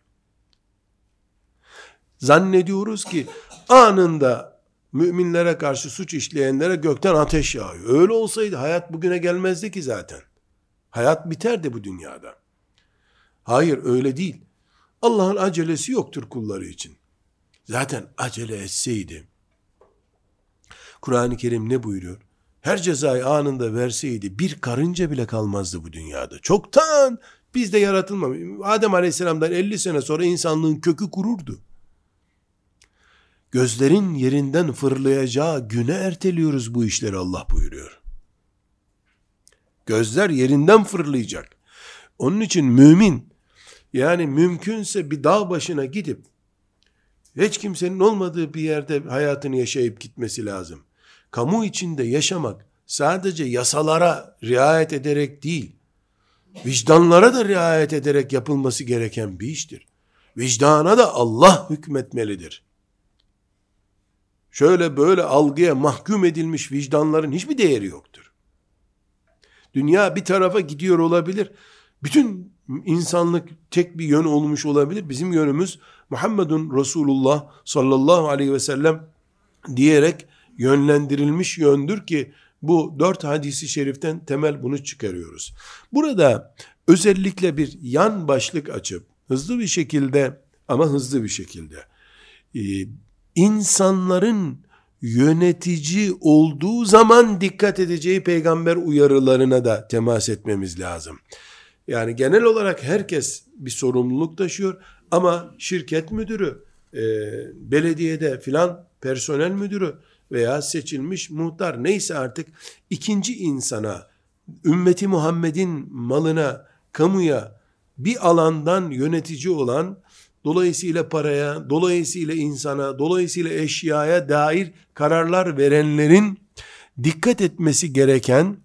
Zannediyoruz ki anında müminlere karşı suç işleyenlere gökten ateş yağıyor. Öyle olsaydı hayat bugüne gelmezdi ki zaten. Hayat biterdi bu dünyada. Hayır, öyle değil. Allah'ın acelesi yoktur kulları için. Zaten acele etseydi, Kur'an-ı Kerim ne buyuruyor? Her cezayı anında verseydi bir karınca bile kalmazdı bu dünyada. Çoktan biz de yaratılmamış. Adem Aleyhisselam'dan 50 sene sonra insanlığın kökü kururdu. Gözlerin yerinden fırlayacağı güne erteliyoruz bu işleri, Allah buyuruyor. Gözler yerinden fırlayacak. Onun için mümin, yani mümkünse bir dağ başına gidip hiç kimsenin olmadığı bir yerde hayatını yaşayıp gitmesi lazım. Kamu içinde yaşamak sadece yasalara riayet ederek değil, vicdanlara da riayet ederek yapılması gereken bir iştir. Vicdana da Allah hükmetmelidir. Şöyle böyle algıya mahkum edilmiş vicdanların hiçbir değeri yoktur. Dünya bir tarafa gidiyor olabilir, bütün insanlık tek bir yön olmuş olabilir. Bizim yönümüz Muhammedun Resulullah sallallahu aleyhi ve sellem diyerek yönlendirilmiş yöndür ki bu 4 hadisi şeriften temel bunu çıkarıyoruz. Burada özellikle bir yan başlık açıp hızlı bir şekilde insanların yönetici olduğu zaman dikkat edeceği peygamber uyarılarına da temas etmemiz lazım. Yani genel olarak herkes bir sorumluluk taşıyor ama şirket müdürü, belediyede filan personel müdürü veya seçilmiş muhtar neyse artık ikinci insana, ümmeti Muhammed'in malına, kamuya bir alandan yönetici olan, dolayısıyla paraya, dolayısıyla insana, dolayısıyla eşyaya dair kararlar verenlerin dikkat etmesi gereken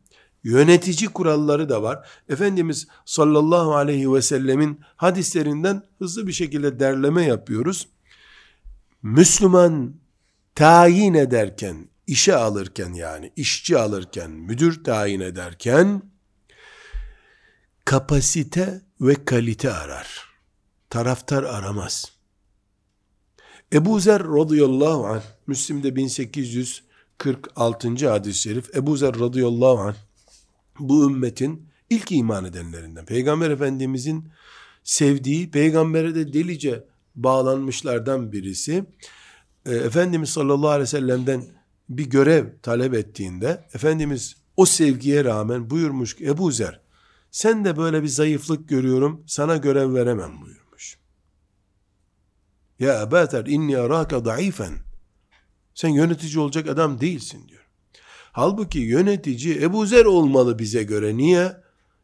yönetici kuralları da var. Efendimiz sallallahu aleyhi ve sellemin hadislerinden hızlı bir şekilde derleme yapıyoruz. Müslüman tayin ederken, işe alırken, yani işçi alırken, müdür tayin ederken kapasite ve kalite arar. Taraftar aramaz. Ebu Zer radıyallahu anh, Müslim'de 1846. hadis-i şerif, Ebu Zer radıyallahu anh bu ümmetin ilk iman edenlerinden, Peygamber Efendimizin sevdiği, peygambere de delice bağlanmışlardan birisi. Efendimiz sallallahu aleyhi ve sellem'den bir görev talep ettiğinde Efendimiz o sevgiye rağmen buyurmuş ki, Ebu Zer, sen de böyle bir zayıflık görüyorum, sana görev veremem buyurmuş. Ya Ebu Zer, inni araka daifen, sen yönetici olacak adam değilsin diyor. Halbuki yönetici Ebu Zer olmalı bize göre. Niye?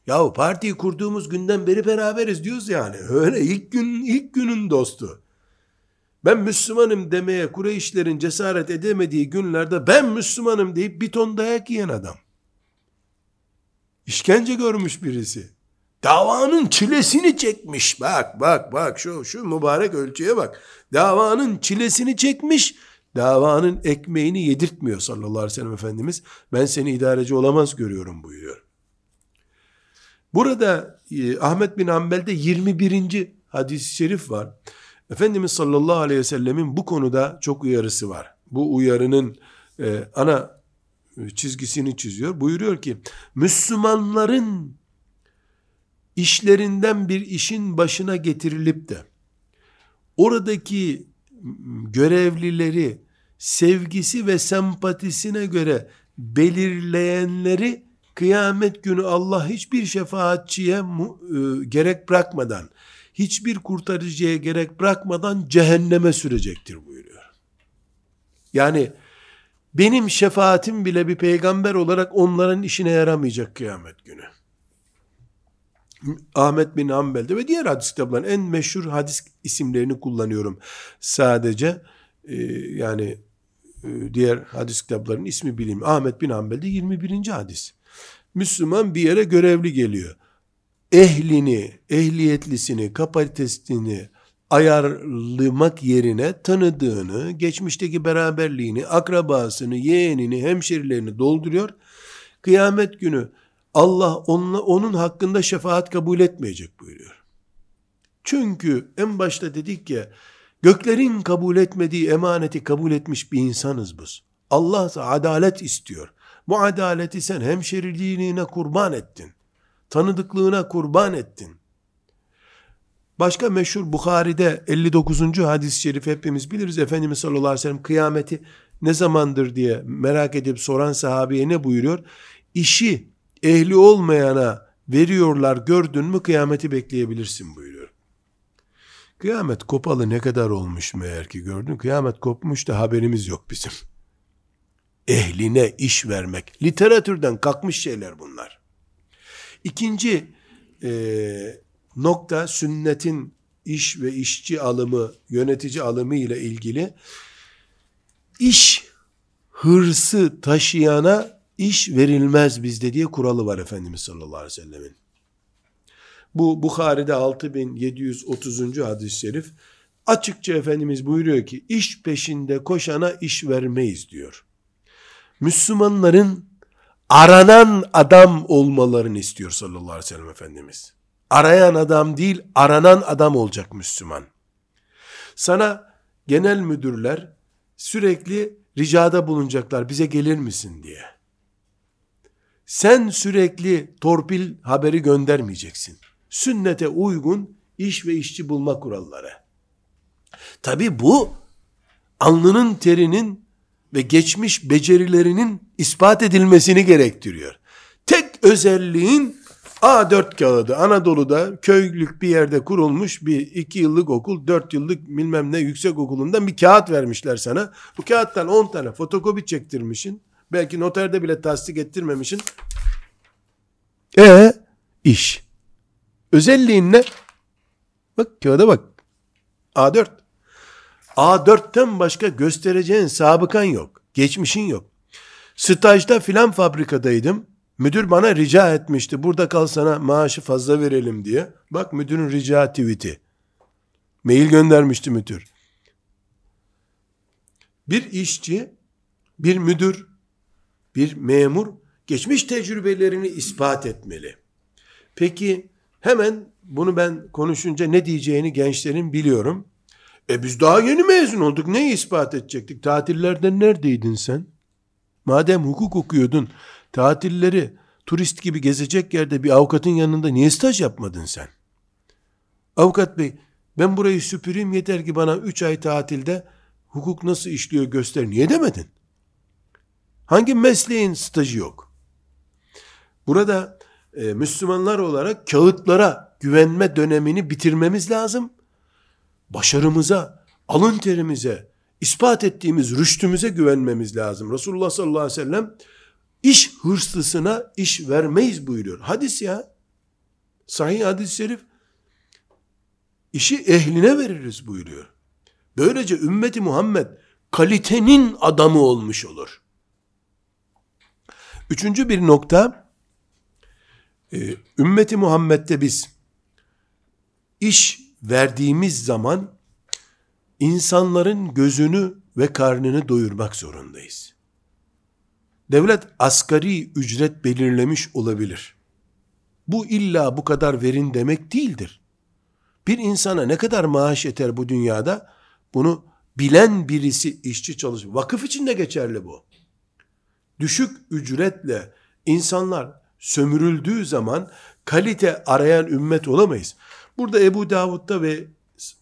Yahu partiyi kurduğumuz günden beri beraberiz diyoruz yani. Öyle ilk günün dostu. Ben Müslümanım demeye Kureyşlerin cesaret edemediği günlerde ben Müslümanım deyip bir ton dayak yiyen adam. İşkence görmüş birisi. Davanın çilesini çekmiş. Bak şu mübarek ölçüye bak. Davanın çilesini çekmiş. Davanın ekmeğini yedirtmiyor sallallahu aleyhi ve sellem Efendimiz. Ben seni idareci olamaz görüyorum buyuruyor. Burada Ahmet bin Hanbel'de 21. hadis-i şerif var. Efendimiz sallallahu aleyhi ve sellemin bu konuda çok uyarısı var. Bu uyarının ana çizgisini çiziyor. Buyuruyor ki, Müslümanların işlerinden bir işin başına getirilip de oradaki görevlileri sevgisi ve sempatisine göre belirleyenleri kıyamet günü Allah hiçbir şefaatçiye gerek bırakmadan, hiçbir kurtarıcıya gerek bırakmadan cehenneme sürecektir buyuruyor. Yani benim şefaatim bile bir peygamber olarak onların işine yaramayacak kıyamet günü. Ahmet bin Hanbel'de ve diğer hadis kitaplarının en meşhur hadis isimlerini kullanıyorum. Sadece diğer hadis kitaplarının ismi bilinmiyor. Ahmet bin Hanbel'de 21. hadis. Müslüman bir yere görevli geliyor. ehlini, ehliyetlisini, kapasitesini ayarlamak yerine tanıdığını, geçmişteki beraberliğini, akrabasını, yeğenini, hemşerilerini dolduruyor. Kıyamet günü Allah onun hakkında şefaat kabul etmeyecek buyuruyor. Çünkü en başta dedik ya, göklerin kabul etmediği emaneti kabul etmiş bir insanız biz. Allah adalet istiyor. Bu adaleti sen hemşeriliğine kurban ettin. Tanıdıklığına kurban ettin. Başka meşhur Bukhari'de 59. hadis-i şerif, hepimiz biliriz. Efendimiz sallallahu aleyhi ve sellem kıyameti ne zamandır diye merak edip soran sahabeye ne buyuruyor? İşi ehli olmayana veriyorlar, gördün mü kıyameti bekleyebilirsin buyuruyor. Kıyamet kopalı ne kadar olmuş meğer ki, gördün, kıyamet kopmuş da haberimiz yok bizim. Ehline iş vermek, literatürden kalkmış şeyler bunlar. İkinci nokta, sünnetin iş ve işçi alımı, yönetici alımı ile ilgili, iş hırsı taşıyana iş verilmez bizde diye kuralı var Efendimiz sallallahu aleyhi ve sellemin. Bu Bukhari'de 6730. hadis-i şerif, açıkça Efendimiz buyuruyor ki, iş peşinde koşana iş vermeyiz diyor. Müslümanların aranan adam olmalarını istiyor sallallahu aleyhi ve sellem Efendimiz. Arayan adam değil, aranan adam olacak Müslüman. Sana genel müdürler sürekli ricada bulunacaklar, bize gelir misin diye. Sen sürekli torpil haberi göndermeyeceksin. Sünnete uygun iş ve işçi bulma kuralları. Tabi bu, alnının terinin ve geçmiş becerilerinin ispat edilmesini gerektiriyor. Tek özelliğin A4 kağıdı, Anadolu'da köylük bir yerde kurulmuş bir 2 yıllık okul, 4 yıllık bilmem ne yüksek okulundan bir kağıt vermişler sana. Bu kağıttan 10 tane fotokopi çektirmişsin. Belki noterde bile tasdik ettirmemişsin. İş. Özelliğin ne? Bak kağıda bak. A4. A4'ten başka göstereceğin sabıkan yok. Geçmişin yok. Stajda filan fabrikadaydım. Müdür bana rica etmişti. Burada kalsana, maaşı fazla verelim diye. Bak müdürün rica tweet'i. Mail göndermişti müdür. Bir işçi, bir müdür, bir memur geçmiş tecrübelerini ispat etmeli. Peki hemen bunu ben konuşunca ne diyeceğini gençlerin biliyorum. Biz daha yeni mezun olduk. Neyi ispat edecektik? Tatillerden neredeydin sen? Madem hukuk okuyordun, tatilleri turist gibi gezecek yerde bir avukatın yanında niye staj yapmadın sen? Avukat bey, ben burayı süpüreyim, yeter ki bana 3 ay tatilde hukuk nasıl işliyor göster. Niye demedin? Hangi mesleğin stajı yok? Burada Müslümanlar olarak kağıtlara güvenme dönemini bitirmemiz lazım. Başarımıza, alın terimize, ispat ettiğimiz rüştümüze güvenmemiz lazım. Resulullah sallallahu aleyhi ve sellem iş hırslısına iş vermeyiz buyuruyor. Hadis ya. Sahih hadis-i şerif. İşi ehline veririz buyuruyor. Böylece ümmeti Muhammed kalitenin adamı olmuş olur. Üçüncü bir nokta, ümmeti Muhammed'de biz iş verdiğimiz zaman insanların gözünü ve karnını doyurmak zorundayız. Devlet asgari ücret belirlemiş olabilir. Bu illa bu kadar verin demek değildir. Bir insana ne kadar maaş yeter bu dünyada, bunu bilen birisi işçi çalışır. Vakıf için de geçerli bu. Düşük ücretle insanlar sömürüldüğü zaman kalite arayan ümmet olamayız. Burada Ebu Davud'da ve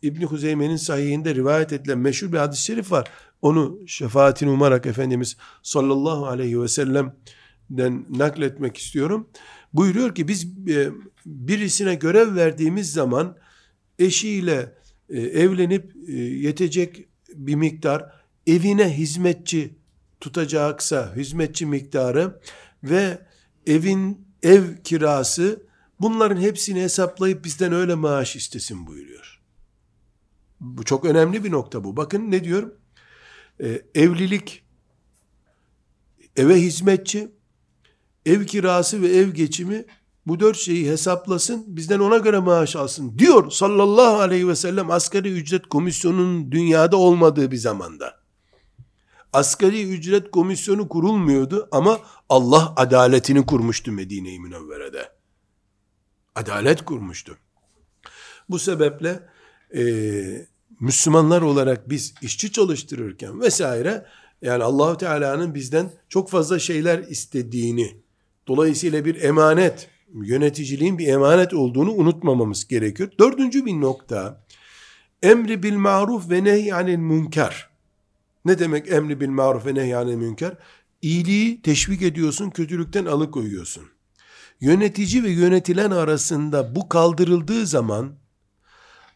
İbni Huzeyme'nin sahihinde rivayet edilen meşhur bir hadis-i şerif var. Onu şefaatini umarak Efendimiz sallallahu aleyhi ve sellem'den nakletmek istiyorum. Buyuruyor ki, biz birisine görev verdiğimiz zaman eşiyle evlenip yetecek bir miktar, evine hizmetçi tutacaksa hizmetçi miktarı ve ev kirası, bunların hepsini hesaplayıp bizden öyle maaş istesin buyuruyor. Bu çok önemli bir nokta bu. Bakın ne diyorum? Evlilik, eve hizmetçi, ev kirası ve ev geçimi bu dört şeyi hesaplasın, bizden ona göre maaş alsın diyor sallallahu aleyhi ve sellem. Asgari ücret komisyonunun dünyada olmadığı bir zamanda, asgari ücret komisyonu kurulmuyordu ama Allah adaletini kurmuştu Medine-i Münevvere'de. Adalet kurmuştu. Bu sebeple Müslümanlar olarak biz işçi çalıştırırken vesaire, yani Allah-u Teala'nın bizden çok fazla şeyler istediğini, dolayısıyla bir emanet, yöneticiliğin bir emanet olduğunu unutmamamız gerekiyor. Dördüncü bir nokta, emri bil maruf ve nehy anil münker. Ne demek emri bil maruf ve nehy anil münker? İyiliği teşvik ediyorsun, kötülükten alıkoyuyorsun. Yönetici ve yönetilen arasında bu kaldırıldığı zaman,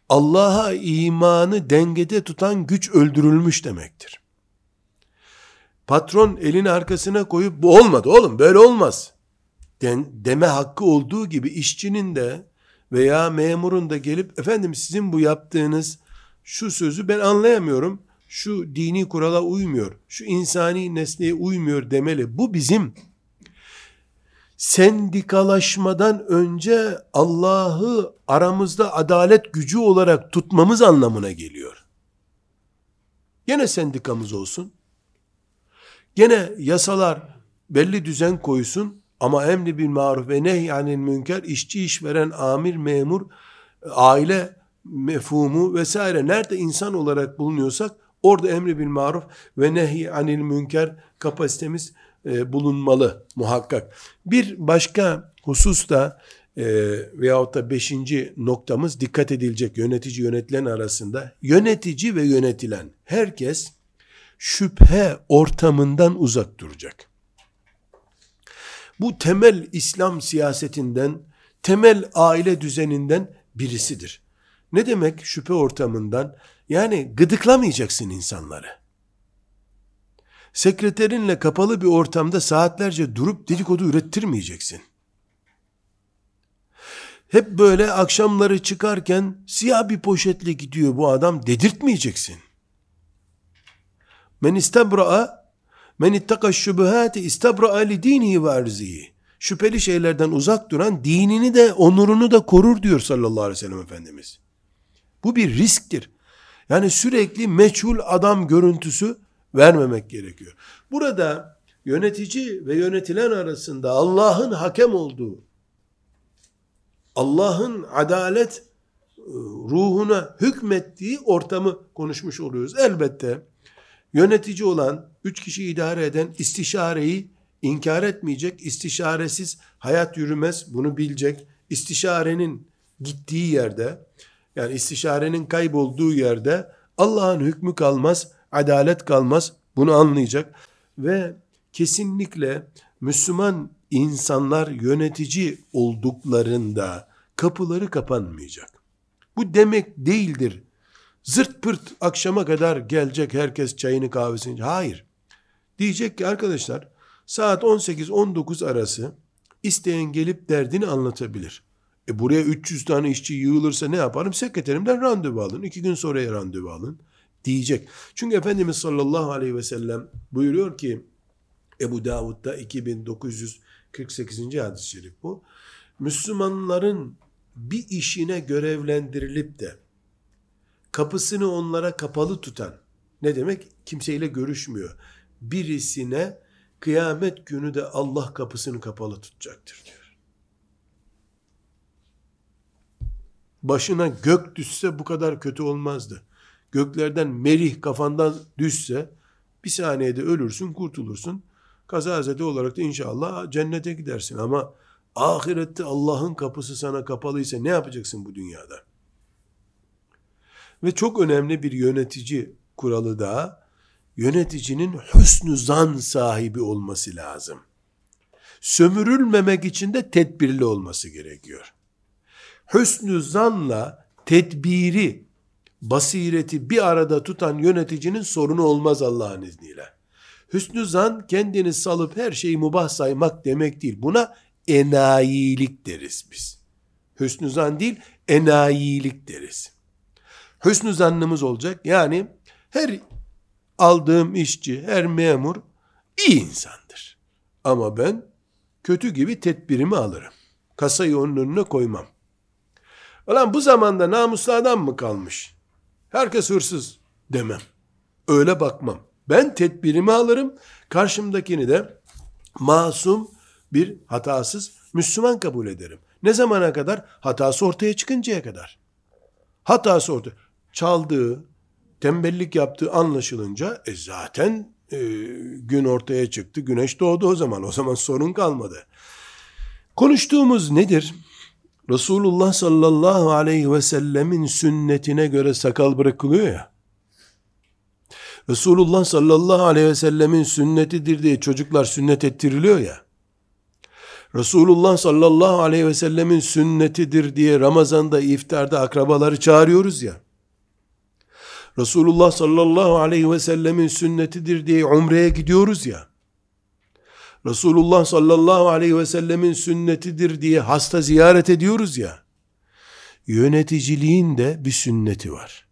Allah'a imanı dengede tutan güç öldürülmüş demektir. Patron elini arkasına koyup bu olmadı oğlum, böyle olmaz deme hakkı olduğu gibi, işçinin de veya memurun da gelip efendim sizin bu yaptığınız şu sözü ben anlayamıyorum, şu dini kurala uymuyor, şu insani nesneye uymuyor demeli. Bu bizim sendikalaşmadan önce Allah'ı aramızda adalet gücü olarak tutmamız anlamına geliyor. Gene sendikamız olsun, gene yasalar belli düzen koysun ama emri bil maruf ve nehy anil münker, işçi, işveren, amir, memur, aile mefhumu vesaire, nerede insan olarak bulunuyorsak orada emri bil maruf ve nehy anil münker kapasitemiz bulunmalı muhakkak. Bir başka husus da veyahut da beşinci noktamız, dikkat edilecek yönetici yönetilen arasında, yönetici ve yönetilen herkes şüphe ortamından uzak duracak. Bu temel İslam siyasetinden, temel aile düzeninden birisidir. Ne demek şüphe ortamından? Yani gıdıklamayacaksın insanları. Sekreterinle kapalı bir ortamda saatlerce durup dedikodu ürettirmeyeceksin. Hep böyle akşamları çıkarken siyah bir poşetle gidiyor bu adam dedirtmeyeceksin. Men istabra'a, men ittaka şübhati istabra'a li dinihi ve arzihi. Şüpheli şeylerden uzak duran dinini de onurunu da korur diyor sallallahu aleyhi ve sellem Efendimiz. Bu bir risktir. Yani sürekli meçhul adam görüntüsü vermemek gerekiyor. Burada yönetici ve yönetilen arasında Allah'ın hakem olduğu, Allah'ın adalet ruhuna hükmettiği ortamı konuşmuş oluyoruz. Elbette yönetici olan, üç kişi idare eden, istişareyi inkar etmeyecek, istişaresiz hayat yürümez, bunu bilecek. İstişarenin gittiği yerde, yani istişarenin kaybolduğu yerde Allah'ın hükmü kalmaz, adalet kalmaz, bunu anlayacak. Ve kesinlikle Müslüman insanlar yönetici olduklarında kapıları kapanmayacak. Bu demek değildir, zırt pırt akşama kadar gelecek herkes çayını kahvesini. Hayır. Diyecek ki arkadaşlar saat 18-19 arası isteyen gelip derdini anlatabilir. Buraya 300 tane işçi yığılırsa ne yaparım? Sekreterimden randevu alın. 2 gün sonraya randevu alın diyecek. Çünkü Efendimiz sallallahu aleyhi ve sellem buyuruyor ki Ebu Davud'da 2948. hadis-i şerif bu. Müslümanların bir işine görevlendirilip de kapısını onlara kapalı tutan, ne demek? Kimseyle görüşmüyor. Birisine kıyamet günü de Allah kapısını kapalı tutacaktır diyor. Başına gök düşse bu kadar kötü olmazdı. Göklerden merih kafandan düşse bir saniyede ölürsün, kurtulursun. Kazazede olarak da inşallah cennete gidersin ama ahirette Allah'ın kapısı sana kapalıysa ne yapacaksın bu dünyada? Ve çok önemli bir yönetici kuralı da, yöneticinin hüsnü zan sahibi olması lazım. Sömürülmemek için de tedbirli olması gerekiyor. Hüsnü zanla tedbiri, basireti bir arada tutan yöneticinin sorunu olmaz Allah'ın izniyle. Hüsnü zan kendini salıp her şeyi mübah saymak demek değil. Buna enayilik deriz biz. Hüsnü zan değil, enayilik deriz. Hüsnü zannımız olacak. Yani her aldığım işçi, her memur iyi insandır. Ama ben kötü gibi tedbirimi alırım. kasayı onun önüne koymam. Ulan bu zamanda namuslu adam mı kalmış? Herkes hırsız demem. Öyle bakmam. Ben tedbirimi alırım. Karşımdakini de masum, bir hatasız Müslüman kabul ederim. Ne zamana kadar? Hatası ortaya çıkıncaya kadar. Hatası ortaya. Çaldığı, tembellik yaptığı anlaşılınca zaten gün ortaya çıktı. Güneş doğdu o zaman. O zaman sorun kalmadı. Konuştuğumuz nedir? Resulullah sallallahu aleyhi ve sellemin sünnetine göre sakal bırakılıyor ya. Resulullah sallallahu aleyhi ve sellemin sünnetidir diye çocuklar sünnet ettiriliyor ya. Resulullah sallallahu aleyhi ve sellemin sünnetidir diye Ramazan'da, iftarda akrabaları çağırıyoruz ya. Resulullah sallallahu aleyhi ve sellemin sünnetidir diye umreye gidiyoruz ya. Resulullah sallallahu aleyhi ve sellemin sünnetidir diye hasta ziyaret ediyoruz ya. Yöneticiliğin de bir sünneti var.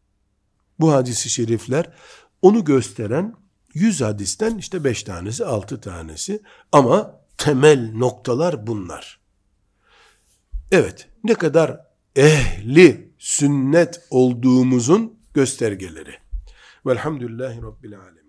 Bu hadis-i şerifler onu gösteren 100 hadisten işte 5 tanesi, 6 tanesi ama temel noktalar bunlar. Evet, ne kadar ehli sünnet olduğumuzun göstergeleri. Velhamdülillahi Rabbil Alemin.